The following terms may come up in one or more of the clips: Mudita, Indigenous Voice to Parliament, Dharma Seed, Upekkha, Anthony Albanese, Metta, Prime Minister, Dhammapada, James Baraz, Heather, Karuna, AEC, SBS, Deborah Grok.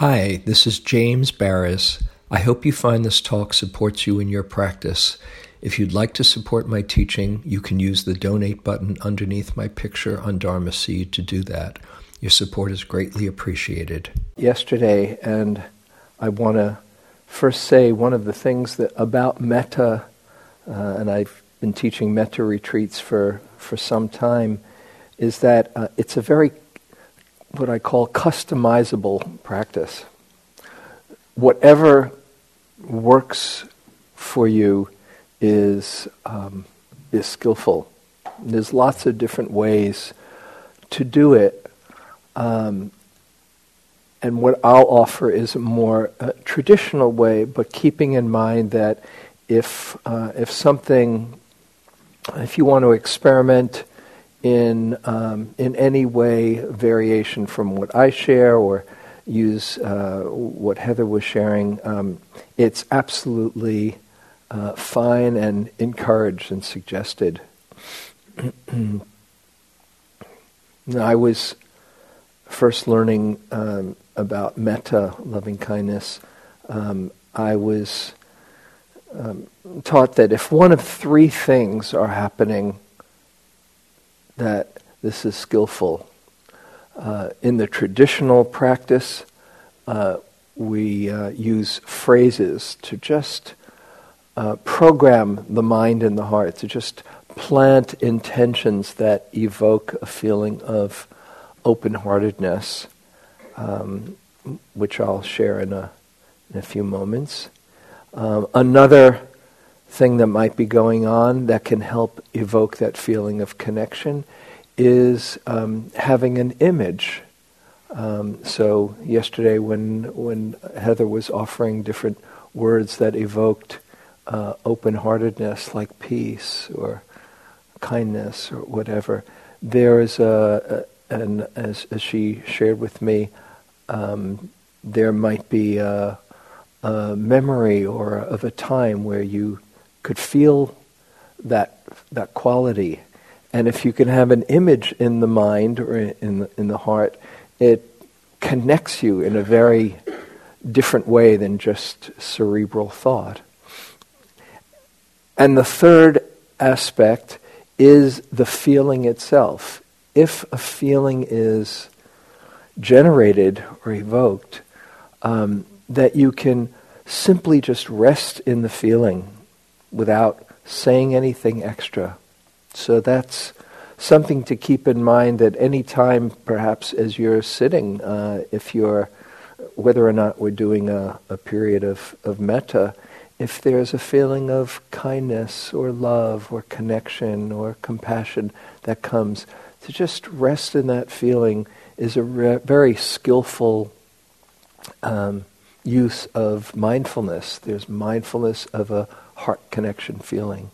Hi, this is James Baraz. I hope you find this talk supports you in your practice. If you'd like to support my teaching, you can use the donate button underneath my picture on Dharma Seed to do that. Your support is greatly appreciated. Yesterday, and I want to first say one of the things that about metta, and I've been teaching metta retreats for some time, is that it's a very what I call customizable practice. Whatever works for you is skillful. There's lots of different ways to do it, and what I'll offer is a more traditional way, but keeping in mind that if you want to experiment in any way, variation from what I share or use what Heather was sharing, it's absolutely fine and encouraged and suggested. Now, I was first learning about metta, loving kindness. I was taught that if one of three things are happening, that this is skillful. In the traditional practice, we use phrases to just program the mind and the heart, to just plant intentions that evoke a feeling of open-heartedness, which I'll share in a few moments. Another thing that might be going on that can help evoke that feeling of connection is having an image. So yesterday when Heather was offering different words that evoked open-heartedness, like peace or kindness or whatever, there is as she shared with me, there might be a memory or of a time where you could feel that quality, and if you can have an image in the mind or in the heart, it connects you in a very different way than just cerebral thought. And the third aspect is the feeling itself. If a feeling is generated or evoked, that you can simply just rest in the feeling without saying anything extra. So that's something to keep in mind at any time, perhaps as you're sitting, whether or not we're doing a period of metta, if there's a feeling of kindness or love or connection or compassion that comes, to just rest in that feeling is a very skillful use of mindfulness. There's mindfulness of a heart connection feeling.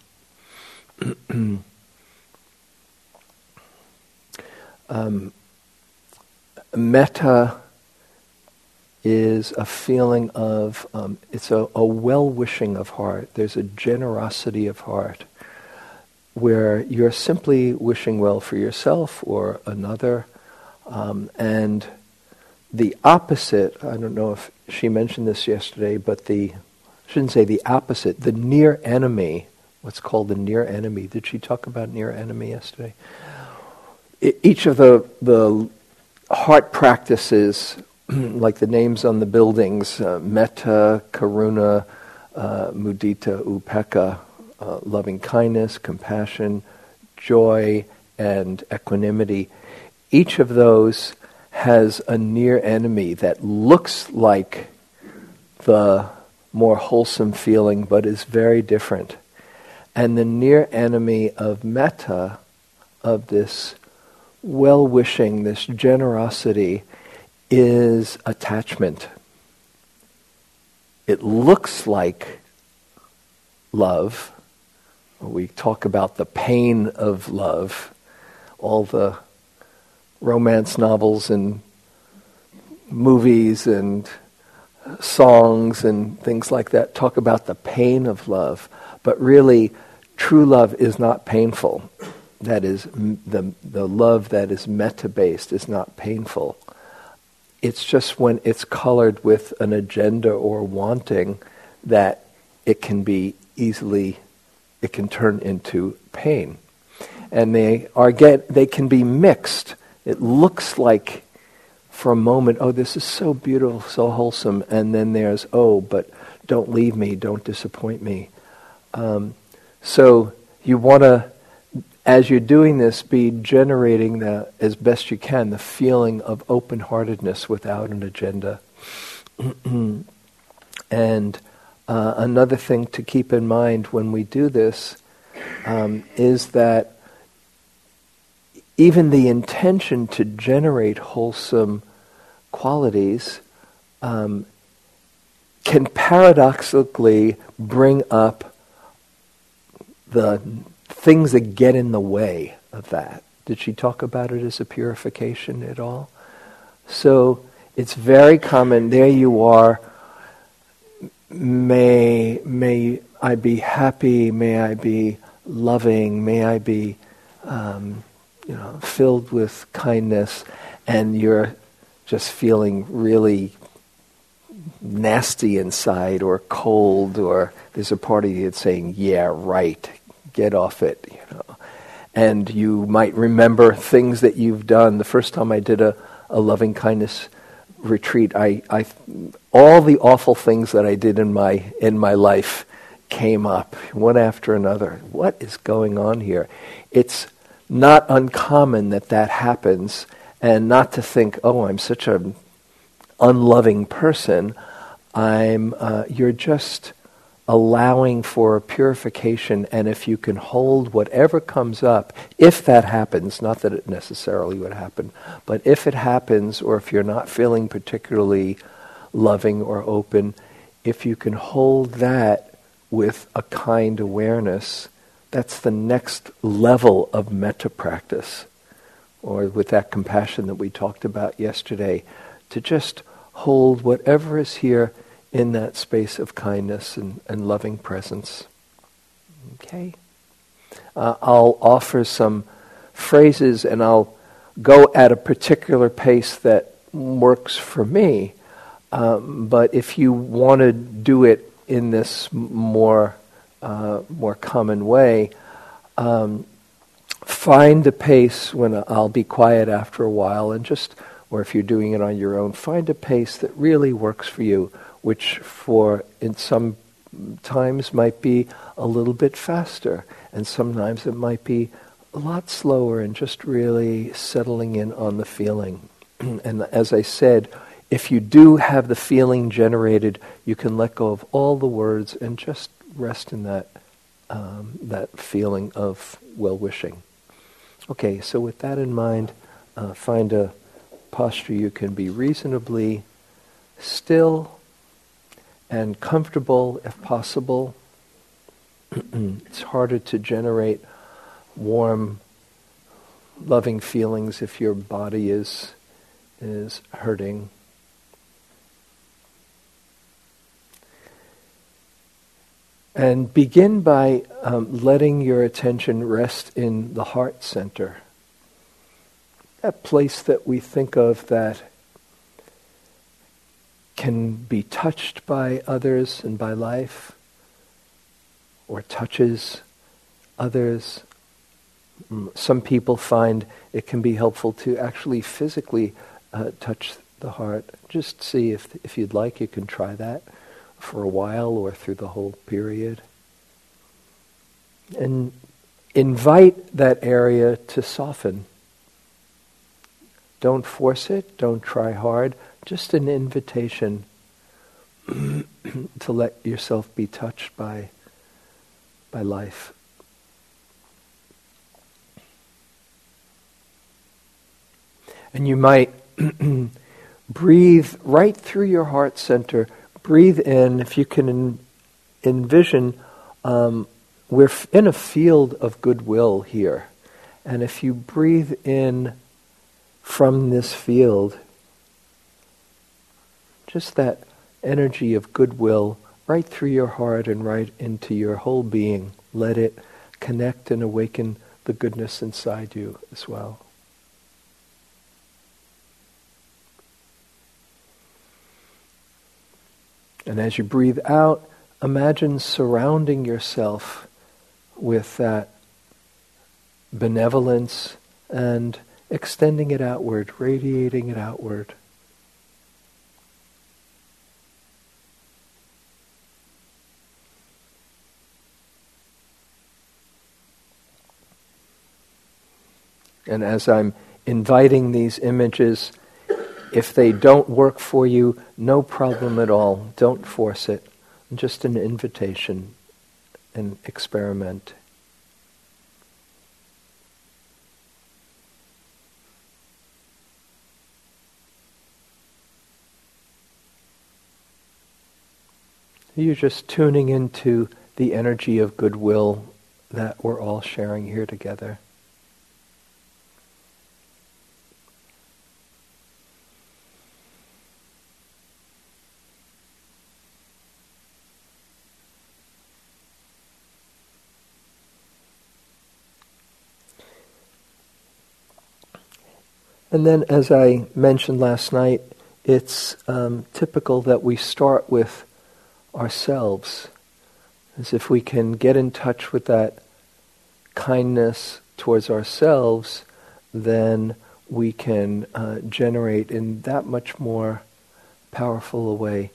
Metta is a feeling of, it's a well-wishing of heart. There's a generosity of heart where you're simply wishing well for yourself or another. And the opposite, I don't know if she mentioned this yesterday, but the near enemy, what's called the near enemy. Did she talk about near enemy yesterday? Each of the heart practices, like the names on the buildings, Metta, Karuna, Mudita, Upekkha, loving kindness, compassion, joy, and equanimity, each of those has a near enemy that looks like the more wholesome feeling but is very different. And the near enemy of metta, of this well-wishing, this generosity, is attachment. It looks like love. We talk about the pain of love. All the romance novels and movies and songs and things like that talk about the pain of love, but really true love is not painful. That is, the love that is metta-based is not painful. It's just when it's colored with an agenda or wanting that it can be easily, it can turn into pain. And they can be mixed. It looks like for a moment, oh, this is so beautiful, so wholesome, and then there's, oh, but don't leave me, don't disappoint me. So you want to, as you're doing this, be generating the, as best you can, the feeling of open-heartedness without an agenda. And another thing to keep in mind when we do this is that even the intention to generate wholesome qualities can paradoxically bring up the things that get in the way of that. Did she talk about it as a purification at all? So it's very common, there you are, may I be happy, may I be loving, may I be filled with kindness, and you're just feeling really nasty inside or cold, or there's a part of you that's saying, yeah, right, get off it, And you might remember things that you've done. The first time I did a loving kindness retreat, I all the awful things that I did in my life came up, one after another. What is going on here? It's not uncommon that happens, and not to think, oh, I'm such an unloving person. You're just allowing for purification, and if you can hold whatever comes up, if that happens, not that it necessarily would happen, but if it happens, or if you're not feeling particularly loving or open, if you can hold that with a kind awareness, that's the next level of metta practice, or with that compassion that we talked about yesterday, to just hold whatever is here in that space of kindness and loving presence. Okay? I'll offer some phrases, and I'll go at a particular pace that works for me, but if you want to do it in this more common way, find the pace when I'll be quiet after a while, and just, or if you're doing it on your own, find a pace that really works for you, which in some times might be a little bit faster, and sometimes it might be a lot slower, and just really settling in on the feeling. And as I said, if you do have the feeling generated, you can let go of all the words and just rest in that feeling of well-wishing. Okay, so with that in mind, find a posture you can be reasonably still and comfortable if possible. It's harder to generate warm, loving feelings if your body is hurting. And begin by letting your attention rest in the heart center, that place that we think of that can be touched by others and by life, or touches others. Some people find it can be helpful to actually physically touch the heart. Just see if you'd like, you can try that for a while or through the whole period. And invite that area to soften. Don't force it, don't try hard, just an invitation to let yourself be touched by life. And you might breathe right through your heart center. Breathe in, if you can envision, we're in a field of goodwill here. And if you breathe in from this field, just that energy of goodwill right through your heart and right into your whole being, let it connect and awaken the goodness inside you as well. And as you breathe out, imagine surrounding yourself with that benevolence and extending it outward, radiating it outward. And as I'm inviting these images, if they don't work for you, no problem at all. Don't force it. Just an invitation, an experiment. You're just tuning into the energy of goodwill that we're all sharing here together. And then, as I mentioned last night, it's typical that we start with ourselves, as if we can get in touch with that kindness towards ourselves, then we can generate in that much more powerful a way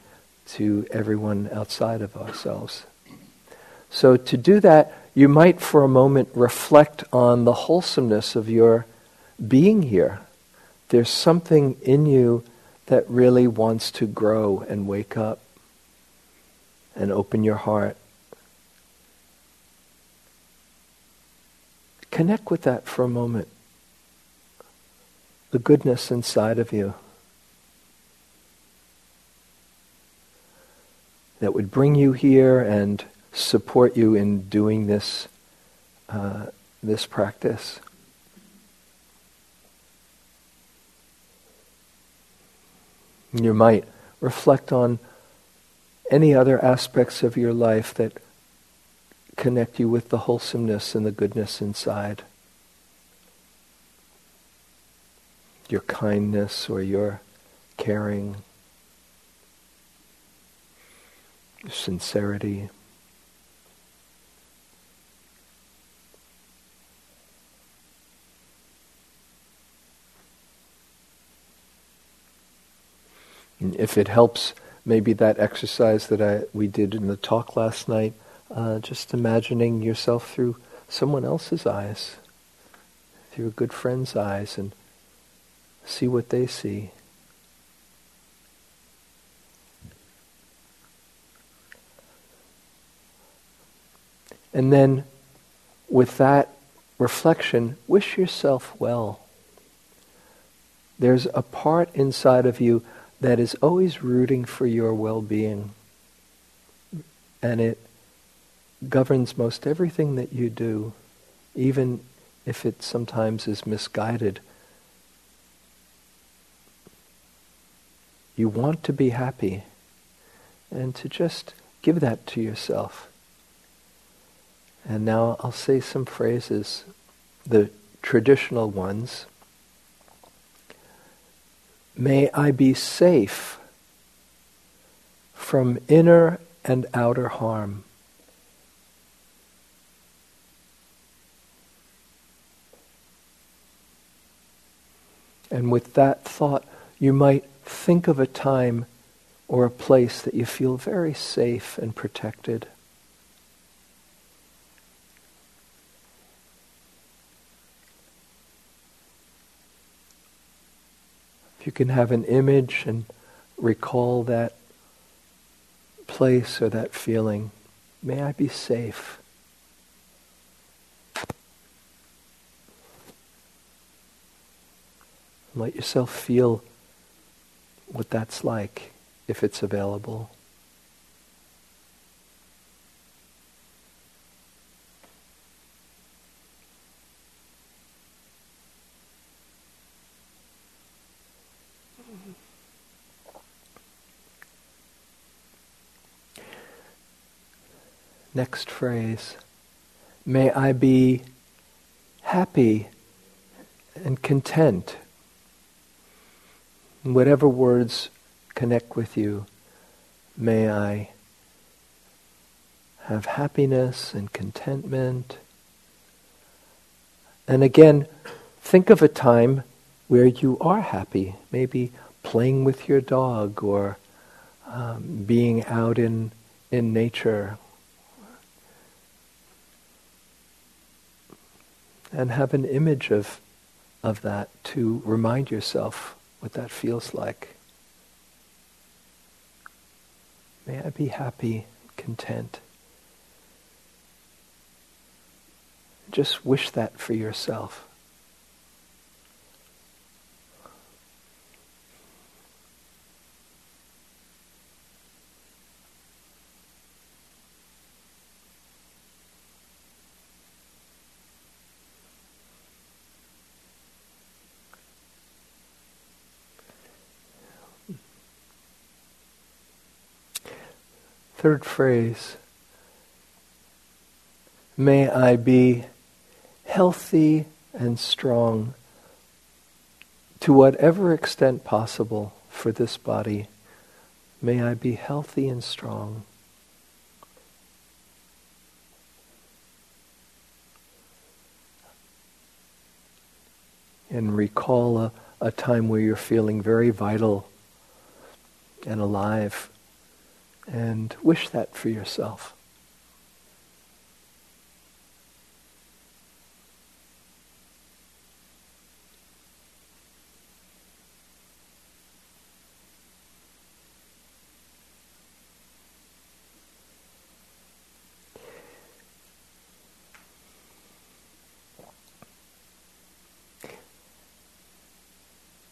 to everyone outside of ourselves. So to do that, you might for a moment reflect on the wholesomeness of your being here. There's something in you that really wants to grow and wake up and open your heart. Connect with that for a moment. The goodness inside of you that would bring you here and support you in doing this, this practice. You might reflect on any other aspects of your life that connect you with the wholesomeness and the goodness inside. Your kindness or your caring, your sincerity. And if it helps, maybe that exercise that we did in the talk last night, just imagining yourself through someone else's eyes, through a good friend's eyes, and see what they see. And then, with that reflection, wish yourself well. There's a part inside of you that is always rooting for your well-being. And it governs most everything that you do, even if it sometimes is misguided. You want to be happy, and to just give that to yourself. And now I'll say some phrases, the traditional ones. May I be safe from inner and outer harm. And with that thought, you might think of a time or a place that you feel very safe and protected. If you can have an image and recall that place or that feeling, may I be safe. Let yourself feel what that's like, if it's available. Next phrase, may I be happy and content. Whatever words connect with you, May I have happiness and contentment. And again, think of a time where you are happy, maybe playing with your dog or being out in nature. And have an image of that to remind yourself what that feels like. May I be happy, content. Just wish that for yourself. Third phrase, may I be healthy and strong to whatever extent possible for this body. May I be healthy and strong. And recall a time where you're feeling very vital and alive. And wish that for yourself.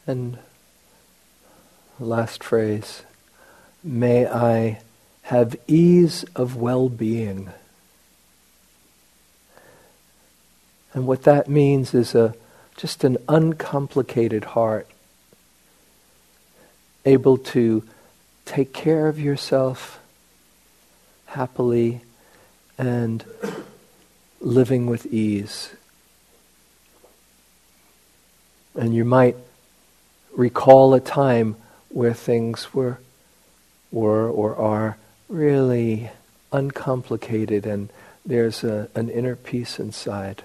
And last phrase, may I have ease of well-being. And what that means is just an uncomplicated heart, able to take care of yourself happily and living with ease. And you might recall a time where things were or are really uncomplicated, and there's an inner peace inside.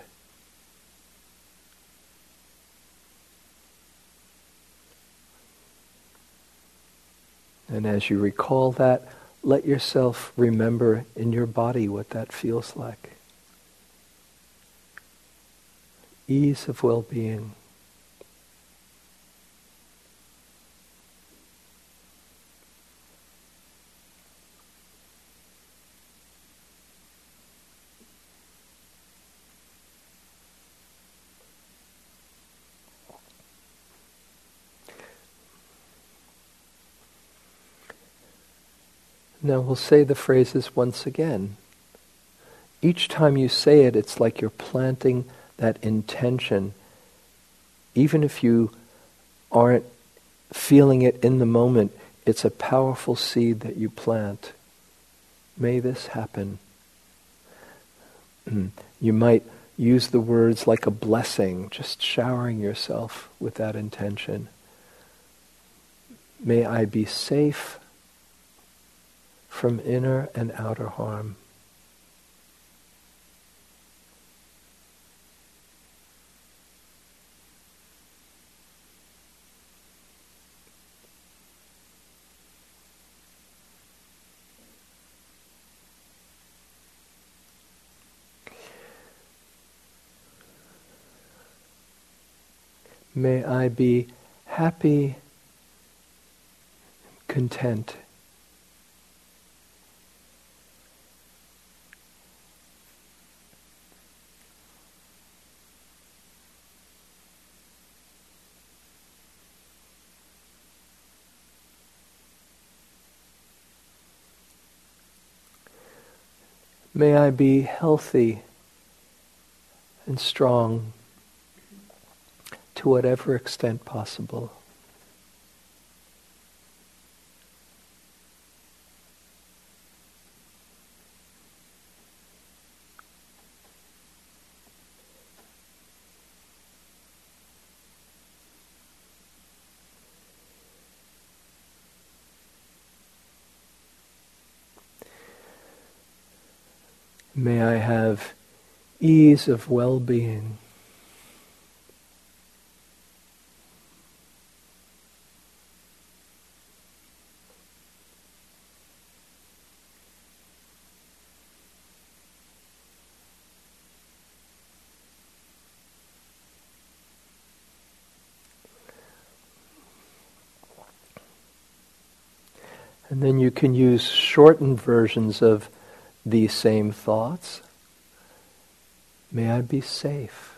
And as you recall that, let yourself remember in your body what that feels like. Ease of well-being. Now we'll say the phrases once again. Each time you say it, it's like you're planting that intention. Even if you aren't feeling it in the moment, it's a powerful seed that you plant. May this happen. You might use the words like a blessing, just showering yourself with that intention. May I be safe from inner and outer harm. May I be happy, content. May I be healthy and strong to whatever extent possible. May I have ease of well-being. And then you can use shortened versions of these same thoughts. May I be safe.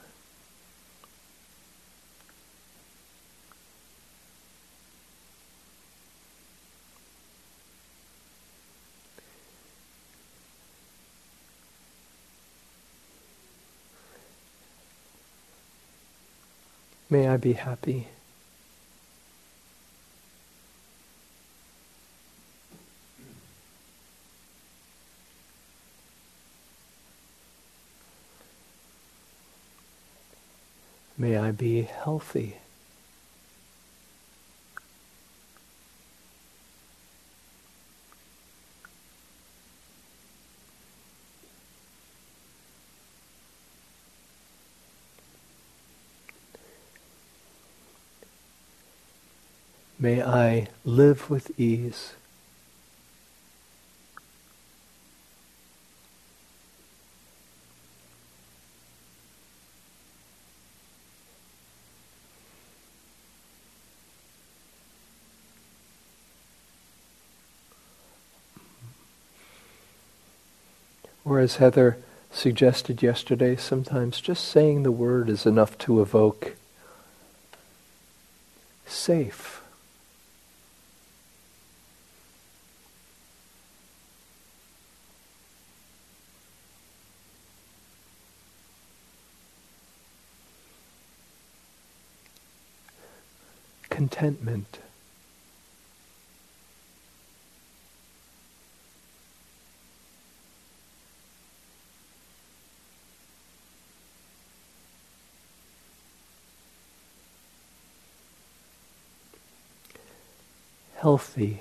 May I be happy. May I be healthy. May I live with ease. Or as Heather suggested yesterday, sometimes just saying the word is enough to evoke safe. Contentment. Healthy.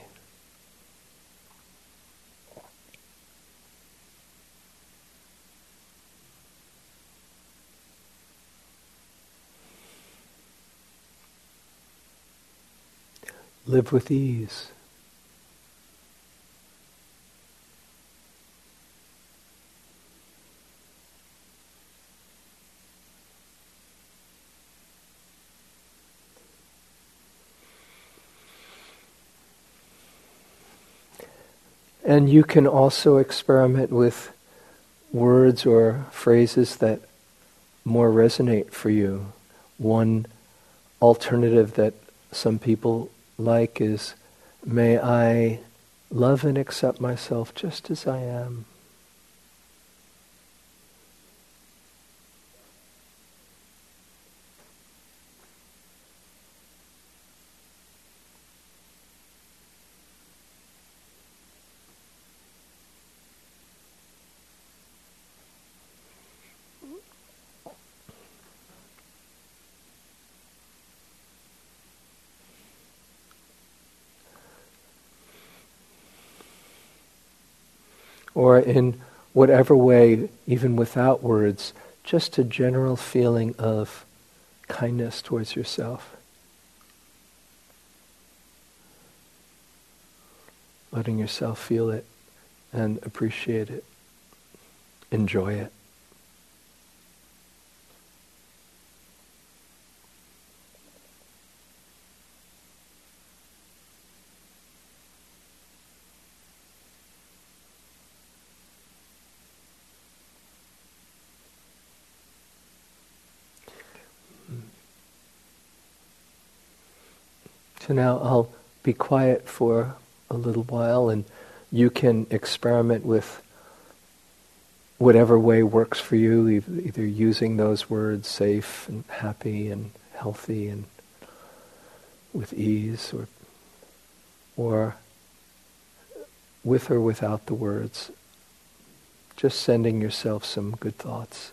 Live with ease. And you can also experiment with words or phrases that more resonate for you. One alternative that some people like is, may I love and accept myself just as I am. Or in whatever way, even without words, just a general feeling of kindness towards yourself. Letting yourself feel it and appreciate it, enjoy it. So now I'll be quiet for a little while, and you can experiment with whatever way works for you, either using those words, safe and happy and healthy and with ease, or with or without the words, just sending yourself some good thoughts.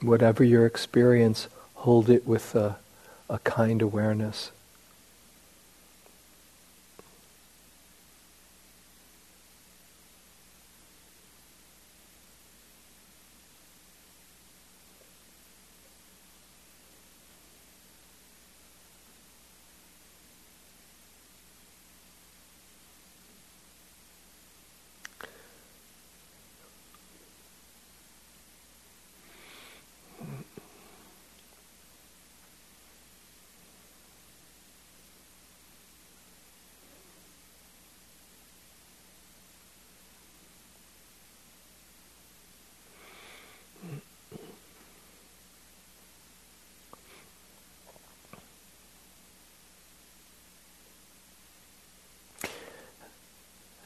Whatever your experience, hold it with a kind awareness.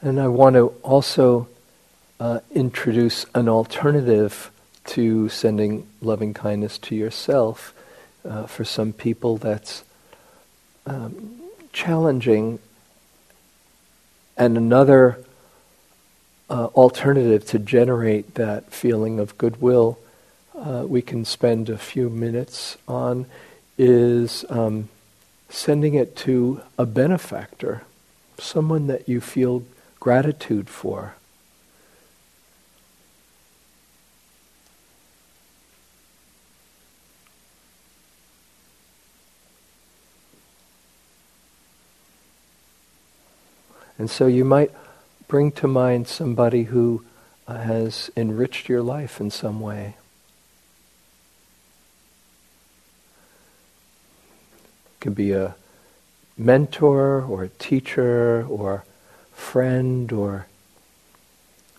And I want to also introduce an alternative to sending loving kindness to yourself. For some people that's challenging. And another alternative to generate that feeling of goodwill we can spend a few minutes on is sending it to a benefactor, someone that you feel gratitude for. And so you might bring to mind somebody who has enriched your life in some way. It could be a mentor or a teacher or friend, or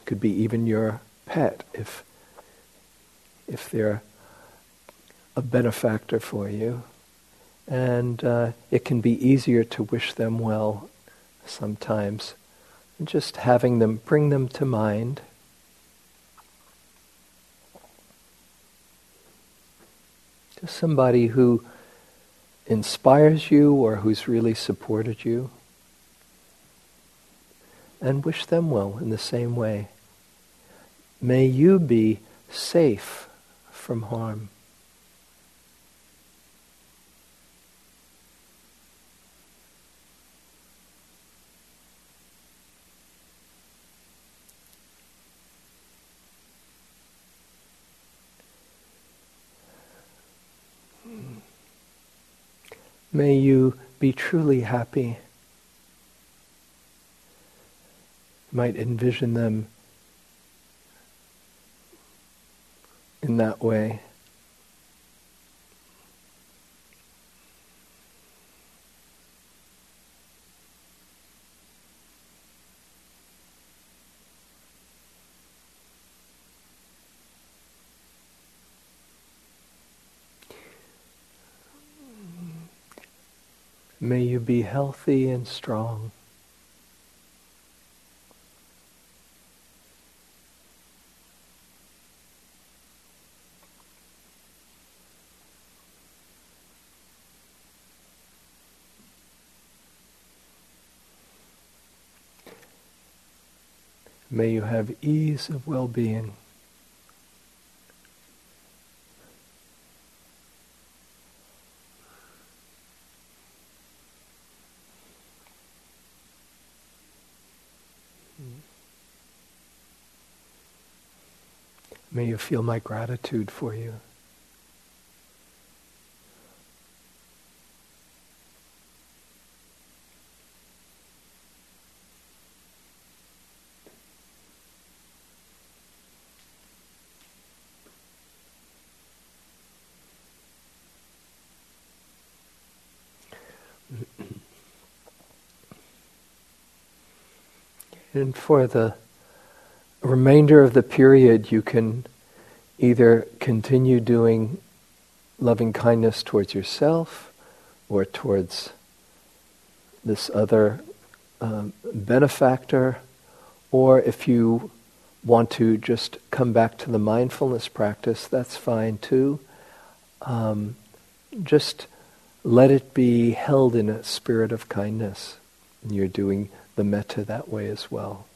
could be even your pet if they're a benefactor for you. And it can be easier to wish them well sometimes. And just having them, bring them to mind. Just somebody who inspires you or who's really supported you. And wish them well in the same way. May you be safe from harm. May you be truly happy. Might envision them in that way. May you be healthy and strong. May you have ease of well-being. May you feel my gratitude for you. And for the remainder of the period, you can either continue doing loving kindness towards yourself or towards this other benefactor, or if you want to just come back to the mindfulness practice, that's fine too. Just let it be held in a spirit of kindness. You're doing the metta that way as well.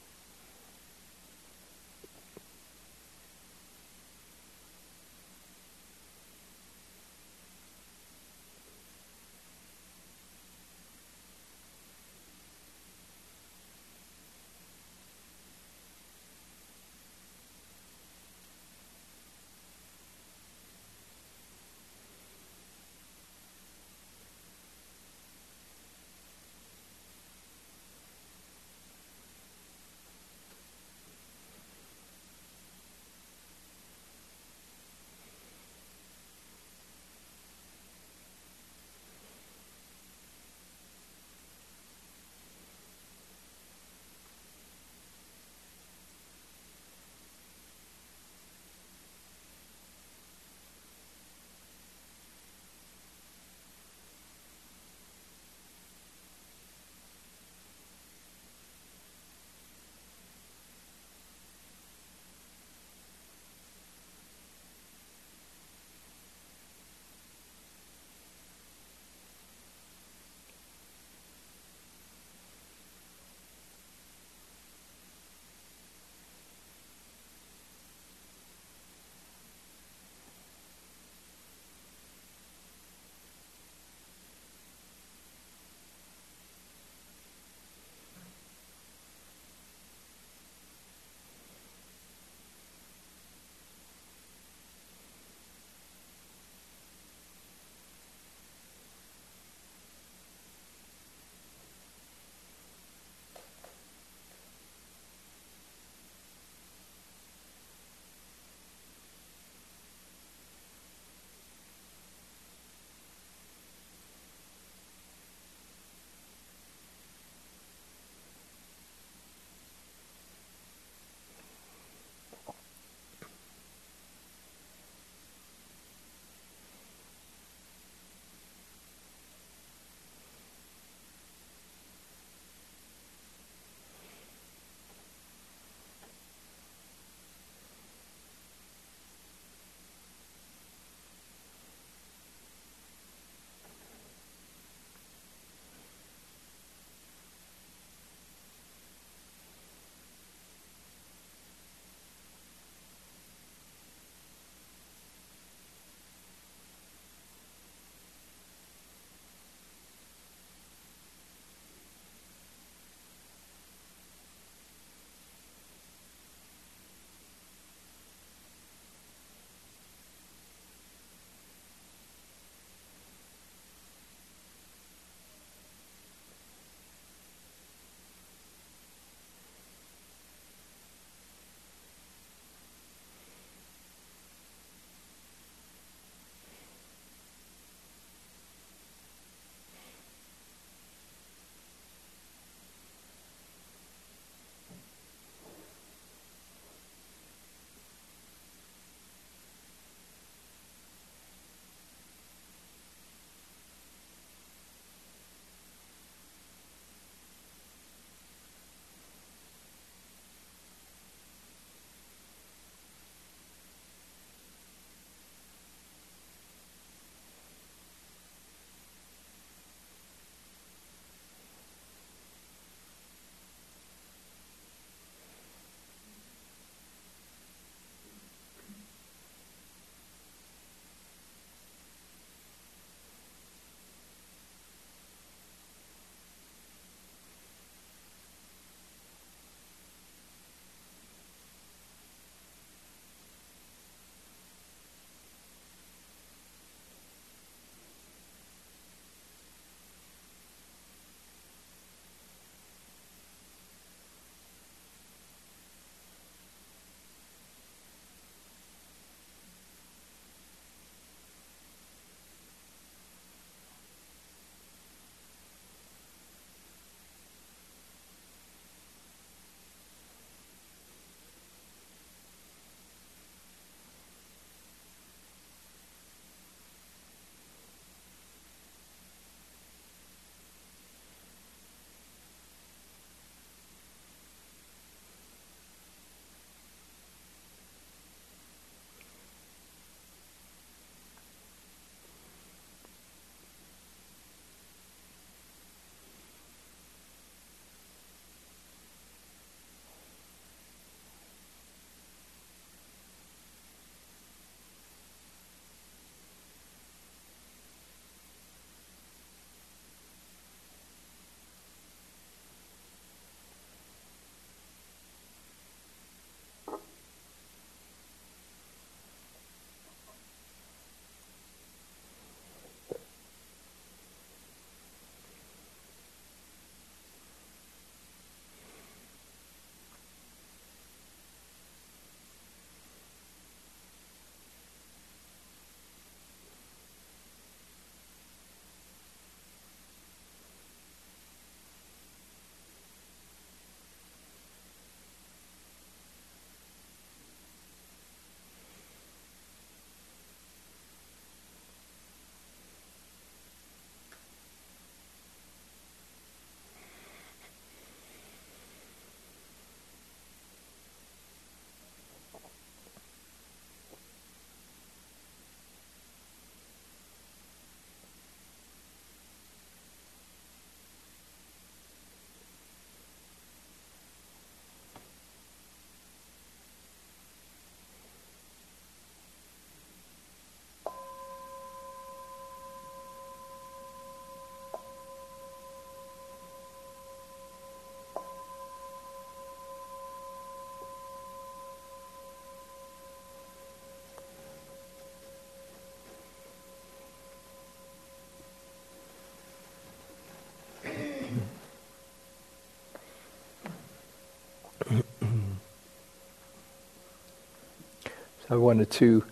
I wanted to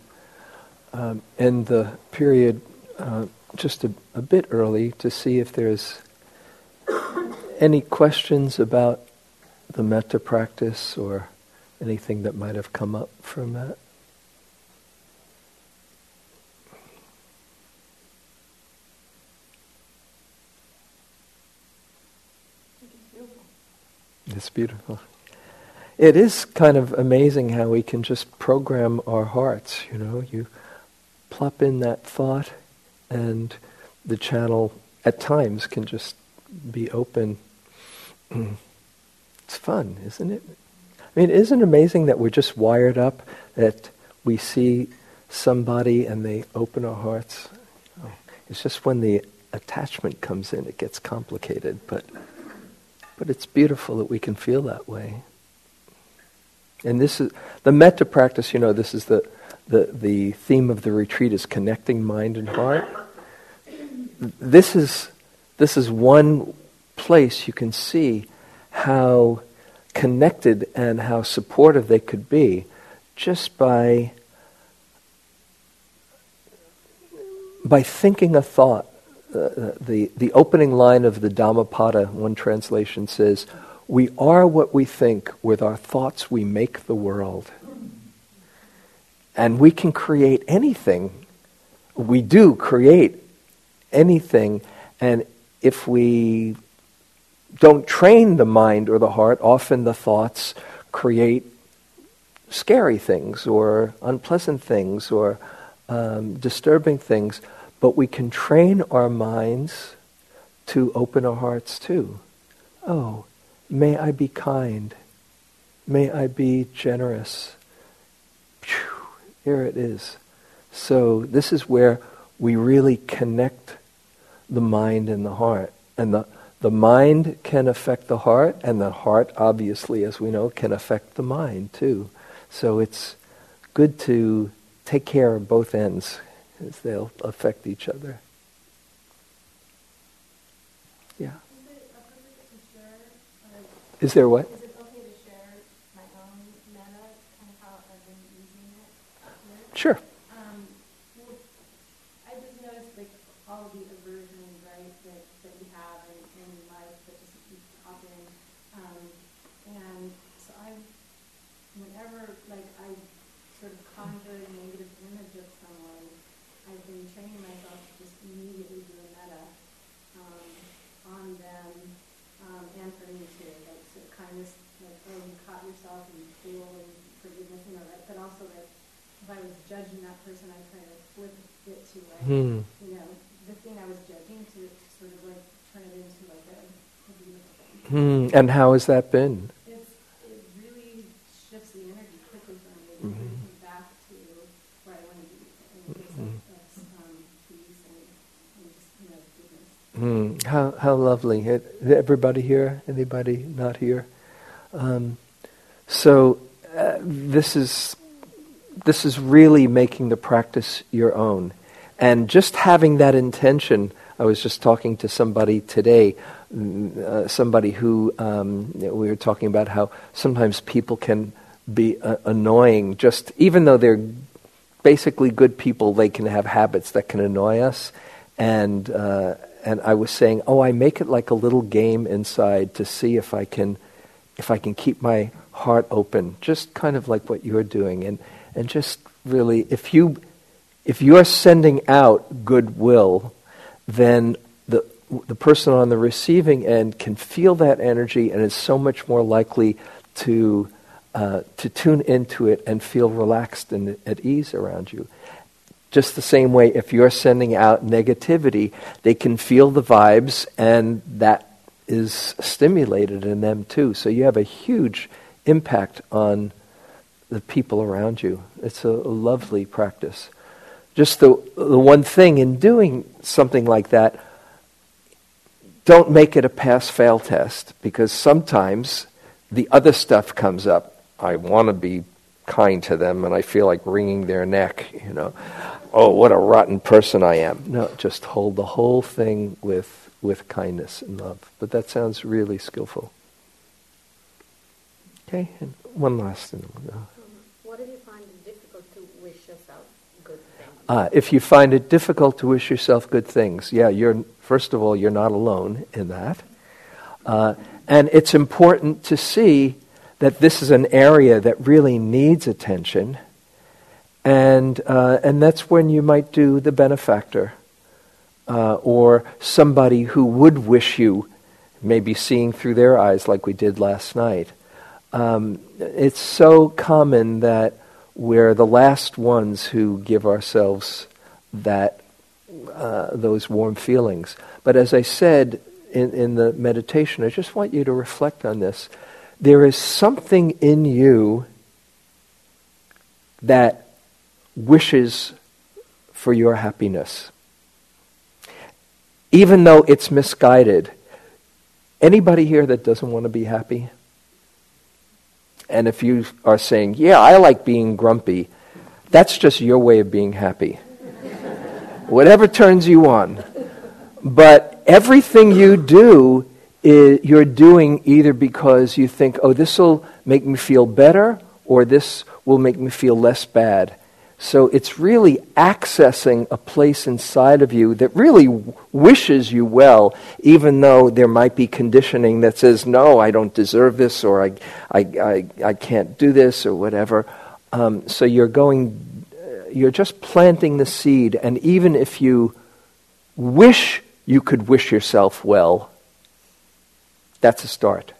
end the period just a bit early to see if there's any questions about the metta practice or anything that might have come up from that. It's beautiful. It is kind of amazing how we can just program our hearts, you know. You plop in that thought and the channel at times can just be open. It's fun, isn't it? I mean, isn't it amazing that we're just wired up, that we see somebody and they open our hearts? Oh, it's just when the attachment comes in, it gets complicated, but it's beautiful that we can feel that way. And this is the metta practice. You know, this is the theme of the retreat is connecting mind and heart. This is one place you can see how connected and how supportive they could be just by thinking a thought. The opening line of the Dhammapada, one translation says, "We are what we think, with our thoughts we make the world." And we can create anything. We do create anything. And if we don't train the mind or the heart, often the thoughts create scary things or unpleasant things or disturbing things. But we can train our minds to open our hearts too. Oh, may I be kind. May I be generous. Here it is. So this is where we really connect the mind and the heart. And the mind can affect the heart, and the heart, obviously, as we know, can affect the mind too. So it's good to take care of both ends, as they'll affect each other. Yeah. Is it appropriate to share? Is there what? Is it okay to share my own metta, kind of how I've been using it? Sure. I just noticed, like, all of the aversions, right, that we have in life that just keep popping. And so I, whenever, like, I sort of conjure a negative image of someone, I've been training myself to just immediately do a metta on them and for me too. Like, so kindness, like, oh, you caught yourself and you feel and forgiveness and all that. But also, like, if I was judging that person, I'd try to flip it to, like, you know, the thing I was judging to sort of, like, turn it into, like, a beautiful thing. And how has that been? It really shifts the energy quickly for me. It brings me back to where I want to be. How lovely. Everybody here? Anybody not here? This is really making the practice your own. And just having that intention, I was just talking to somebody today, somebody who, we were talking about how sometimes people can be annoying, just even though they're basically good people, they can have habits that can annoy us. And I was saying, oh, I make it like a little game inside to see if I can keep my heart open, just kind of like what you're doing, and just really, if you're sending out goodwill, then the person on the receiving end can feel that energy and is so much more likely to tune into it and feel relaxed and at ease around you. Just the same way, if you're sending out negativity, they can feel the vibes, and that is stimulated in them too. So you have a huge impact on the people around you. It's a lovely practice. Just the one thing in doing something like that, don't make it a pass-fail test, because sometimes the other stuff comes up. I want to be kind to them, and I feel like wringing their neck, you know. Oh, what a rotten person I am. No, just hold the whole thing with kindness and love. But that sounds really skillful. Okay, and one last thing. What did you find difficult to If you find it difficult to wish yourself good things, first of all, you're not alone in that. And it's important to see that this is an area that really needs attention, and that's when you might do the benefactor, or somebody who would wish you, maybe seeing through their eyes like we did last night. It's so common that we're the last ones who give ourselves that those warm feelings. But as I said in the meditation, I just want you to reflect on this. There is something in you that wishes for your happiness. Even though it's misguided. Anybody here that doesn't want to be happy? And if you are saying, yeah, I like being grumpy, that's just your way of being happy. Whatever turns you on. But everything you do, you're doing either because you think, oh, this will make me feel better, or this will make me feel less bad. So it's really accessing a place inside of you that really wishes you well, even though there might be conditioning that says, no, I don't deserve this, or I can't do this, or whatever. So you're just planting the seed, and even if you wish you could wish yourself well, that's a start.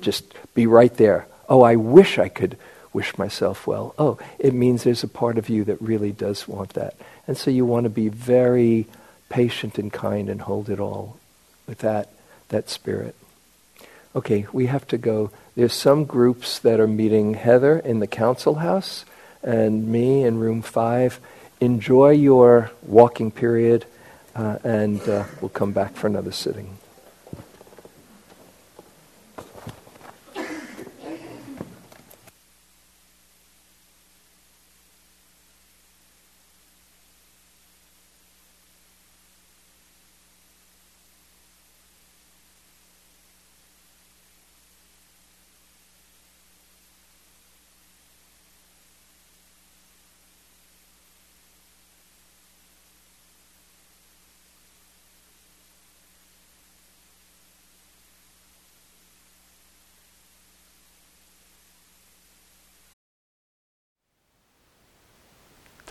Just be right there. Oh, I wish I could wish myself well. Oh, it means there's a part of you that really does want that. And so you want to be very patient and kind and hold it all with that spirit. Okay, we have to go. There's some groups that are meeting, Heather in the council house and me in room 5. Enjoy your walking period, and we'll come back for another sitting.